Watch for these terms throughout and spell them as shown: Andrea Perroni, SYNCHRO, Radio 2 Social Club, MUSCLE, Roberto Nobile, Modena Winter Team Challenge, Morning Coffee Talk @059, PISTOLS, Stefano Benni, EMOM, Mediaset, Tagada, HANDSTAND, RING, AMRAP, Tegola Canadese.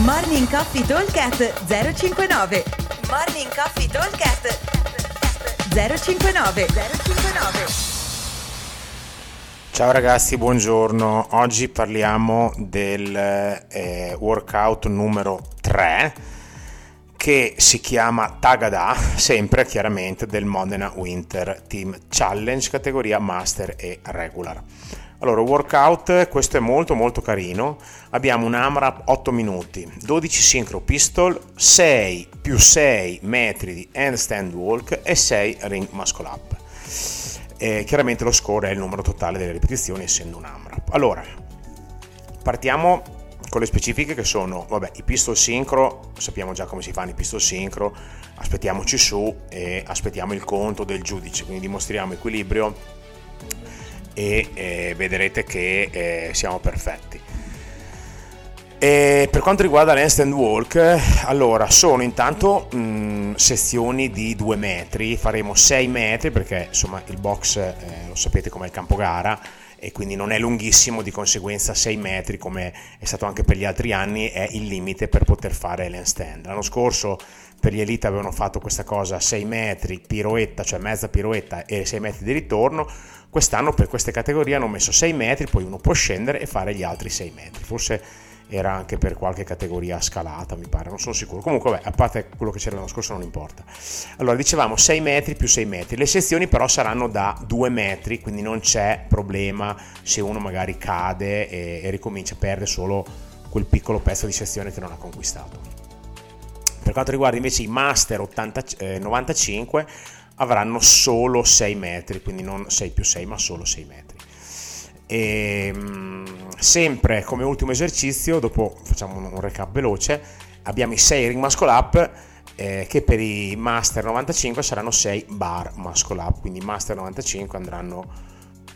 Morning Coffee Talk @059. Morning Coffee Talk @059. Ciao ragazzi, buongiorno. Oggi parliamo del workout numero 3 che si chiama Tagada, sempre chiaramente del Modena Winter Team Challenge, categoria Master e Regular. Allora, workout, questo è molto molto carino. Abbiamo un AMRAP 8 minuti, 12 SYNCHRO PISTOL, 6 più 6 metri di handstand walk e 6 RING muscle up. Chiaramente lo score è il numero totale delle ripetizioni, essendo un AMRAP. Allora, partiamo con le specifiche che sono, i pistol SYNCHRO, sappiamo già come si fanno i pistol SYNCHRO, aspettiamoci su e aspettiamo il conto del giudice, quindi dimostriamo equilibrio e vedrete che siamo perfetti. Per quanto riguarda l'handstand walk, allora sono intanto sezioni di 2 metri, faremo 6 metri perché insomma il box lo sapete com'è il campo gara e quindi non è lunghissimo, di conseguenza 6 metri, come è stato anche per gli altri anni, è il limite per poter fare l'handstand. L'anno scorso per gli elite avevano fatto questa cosa, 6 metri piroetta, cioè mezza piroetta e 6 metri di ritorno. Quest'anno per queste categorie hanno messo 6 metri, poi uno può scendere e fare gli altri 6 metri. Forse era anche per qualche categoria scalata, mi pare, non sono sicuro. Comunque, a parte quello che c'era l'anno scorso, non importa. Allora, dicevamo 6 metri più 6 metri. Le sezioni però saranno da 2 metri, quindi non c'è problema se uno magari cade e ricomincia, perde solo quel piccolo pezzo di sezione che non ha conquistato. Per quanto riguarda invece i Master 95 avranno solo 6 metri, quindi non 6 più 6 ma solo 6 metri. E, sempre come ultimo esercizio, dopo facciamo un recap veloce, abbiamo i 6 ring muscle up che per i Master 95 saranno 6 bar muscle up, quindi i Master 95 andranno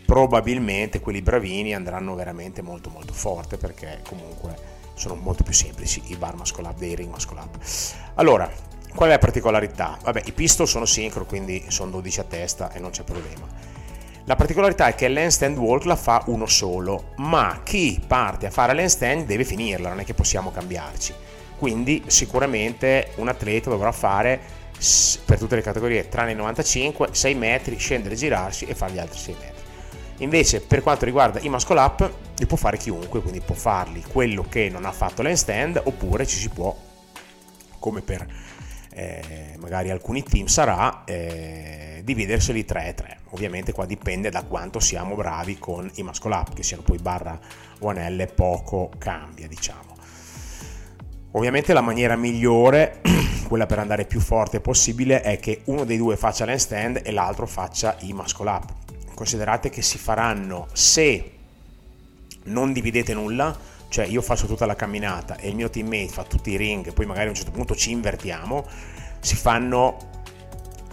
probabilmente, quelli bravini andranno veramente molto molto forte perché comunque sono molto più semplici i bar muscle up dei ring muscle up. Allora, qual è la particolarità? I pistol sono SYNCHRO, quindi sono 12 a testa e non c'è problema. La particolarità è che l'handstand walk la fa uno solo, ma chi parte a fare l'handstand deve finirla, non è che possiamo cambiarci. Quindi sicuramente un atleta dovrà fare, per tutte le categorie tranne i 95, 6 metri, scendere, girarsi e fare gli altri 6 metri. Invece per quanto riguarda i muscle up li può fare chiunque, quindi può farli quello che non ha fatto l'handstand, oppure ci si può, come per magari alcuni team sarà, dividerseli 3-3. Ovviamente qua dipende da quanto siamo bravi con i muscle up, che siano poi barra o anelle poco cambia, diciamo. Ovviamente la maniera migliore, quella per andare più forte possibile, è che uno dei due faccia l'handstand e l'altro faccia i muscle up. Considerate che si faranno, se non dividete nulla, cioè io faccio tutta la camminata e il mio teammate fa tutti i ring, poi magari a un certo punto ci invertiamo, si fanno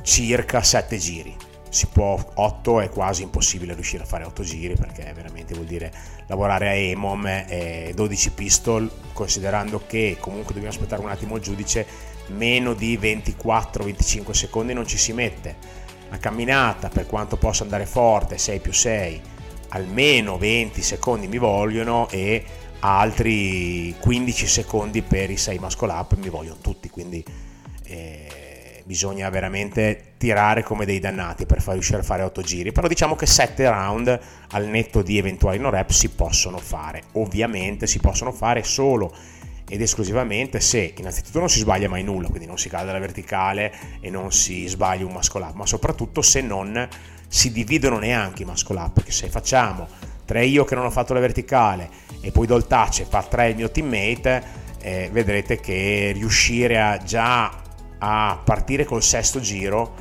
circa 7 giri. Si può 8, è quasi impossibile riuscire a fare 8 giri perché veramente vuol dire lavorare a EMOM e 12 pistol, considerando che comunque dobbiamo aspettare un attimo il giudice, meno di 24-25 secondi non ci si mette. La camminata, per quanto possa andare forte, 6 più 6, almeno 20 secondi mi vogliono e altri 15 secondi per i 6 muscle up mi vogliono tutti, quindi bisogna veramente tirare come dei dannati per far riuscire a fare 8 giri, però diciamo che 7 round al netto di eventuali no rep si possono fare. Ovviamente si possono fare solo ed esclusivamente se innanzitutto non si sbaglia mai nulla, quindi non si cade dalla verticale e non si sbaglia un muscle up, ma soprattutto se non si dividono neanche i muscle up, perché se facciamo 3 io che non ho fatto la verticale e poi do il touch e fa 3 il mio teammate, vedrete che riuscire a partire col sesto giro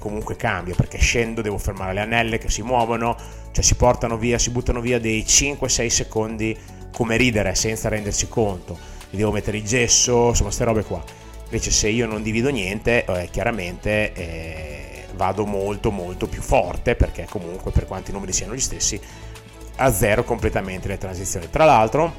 comunque cambia, perché scendo, devo fermare le anelle che si muovono, cioè si portano via, si buttano via dei 5-6 secondi come ridere, senza rendersi conto, mi devo mettere il gesso, insomma queste robe qua. Invece se io non divido niente, chiaramente vado molto molto più forte, perché comunque per quanti numeri siano gli stessi a zero completamente le transizioni. Tra l'altro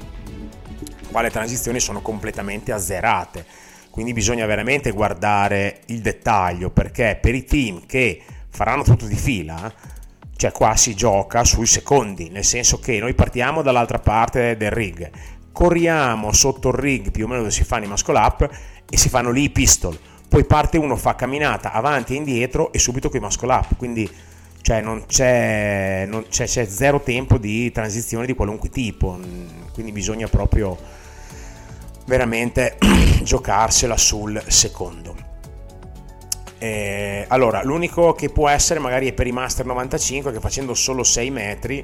qua le transizioni sono completamente azzerate, quindi bisogna veramente guardare il dettaglio, perché per i team che faranno tutto di fila, cioè qua si gioca sui secondi, nel senso che noi partiamo dall'altra parte del ring, corriamo sotto il rig più o meno dove si fanno i muscle up e si fanno lì i pistol, poi parte uno, fa camminata avanti e indietro e subito con i muscle up, quindi cioè c'è zero tempo di transizione di qualunque tipo, quindi bisogna proprio veramente giocarsela sul secondo. Allora l'unico che può essere magari è per i master 95, che facendo solo 6 metri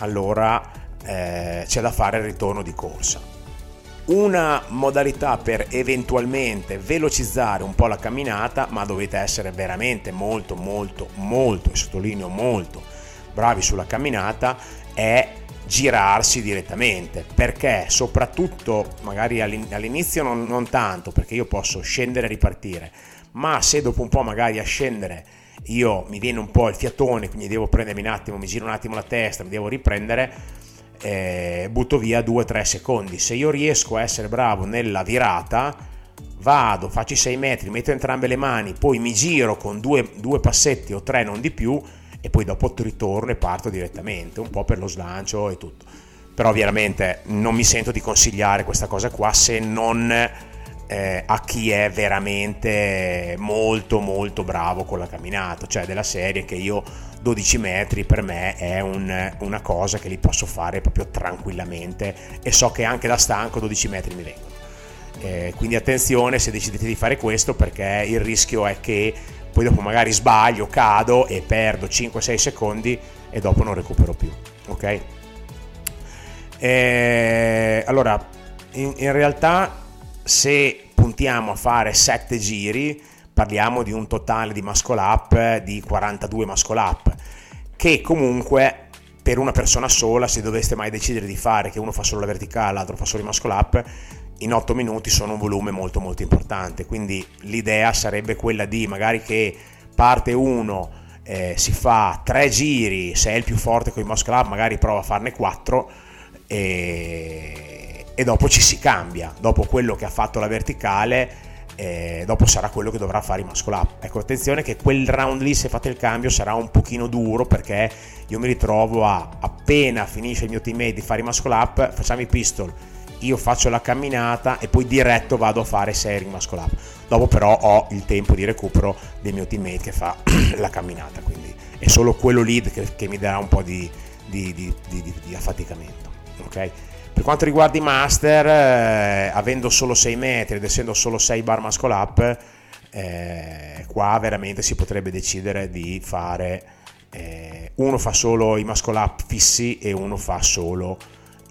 allora c'è da fare il ritorno di corsa. Una modalità per eventualmente velocizzare un po' la camminata, ma dovete essere veramente molto e sottolineo molto bravi sulla camminata, è girarsi direttamente, perché soprattutto magari all'inizio non tanto, perché io posso scendere e ripartire, ma se dopo un po' magari a scendere io mi viene un po' il fiatone, quindi devo prendermi un attimo, mi giro un attimo la testa, mi devo riprendere, butto via 2-3 secondi. Se io riesco a essere bravo nella virata, vado, faccio i 6 metri, metto entrambe le mani, poi mi giro con due passetti o 3 non di più, e poi dopo ritorno e parto direttamente, un po' per lo slancio e tutto. Però veramente non mi sento di consigliare questa cosa qua se non a chi è veramente molto bravo con la camminata, cioè della serie che io 12 metri per me è una cosa che li posso fare proprio tranquillamente, e so che anche da stanco 12 metri mi vengono. Quindi attenzione se decidete di fare questo, perché il rischio è che poi dopo magari sbaglio, cado e perdo 5-6 secondi e dopo non recupero più, ok? Allora, in realtà se puntiamo a fare 7 giri parliamo di un totale di muscle up di 42 muscle up, che comunque per una persona sola, se doveste mai decidere di fare che uno fa solo la verticale, l'altro fa solo i muscle up, in 8 minuti sono un volume molto importante. Quindi l'idea sarebbe quella di magari che parte uno, si fa 3 giri, se è il più forte con i muscle up magari prova a farne 4 e dopo ci si cambia, dopo quello che ha fatto la verticale dopo sarà quello che dovrà fare i muscle up. Ecco, attenzione che quel round lì, se fate il cambio, sarà un pochino duro, perché io mi ritrovo appena finisce il mio teammate di fare i muscle up, facciamo i pistol, io faccio la camminata e poi diretto vado a fare 6 ring muscle up. Dopo però ho il tempo di recupero del mio teammate che fa la camminata, quindi è solo quello lì che mi darà un po' di affaticamento, ok? Per quanto riguarda i master, avendo solo 6 metri ed essendo solo 6 bar muscle up, qua veramente si potrebbe decidere di fare uno fa solo i muscle up fissi e uno fa solo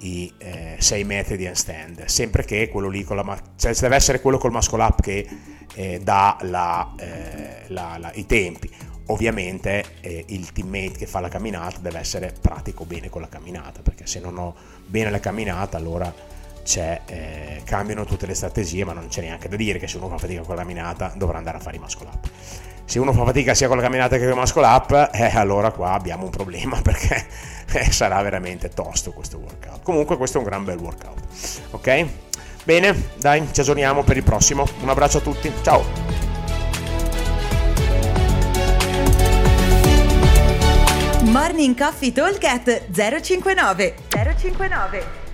i 6 metri di handstand, sempre che quello lì con la, cioè deve essere quello col muscle up che dà i tempi. Ovviamente il teammate che fa la camminata deve essere pratico bene con la camminata, perché se non ho bene la camminata allora cambiano tutte le strategie, ma non c'è neanche da dire che se uno fa fatica con la camminata dovrà andare a fare i muscle up. Se uno fa fatica sia con la camminata che con i muscle up, allora qua abbiamo un problema, perché sarà veramente tosto questo workout. Comunque questo è un gran bel workout, ok? Bene, dai, ci aggiorniamo per il prossimo. Un abbraccio a tutti, ciao! Morning Coffee Talk @ 059.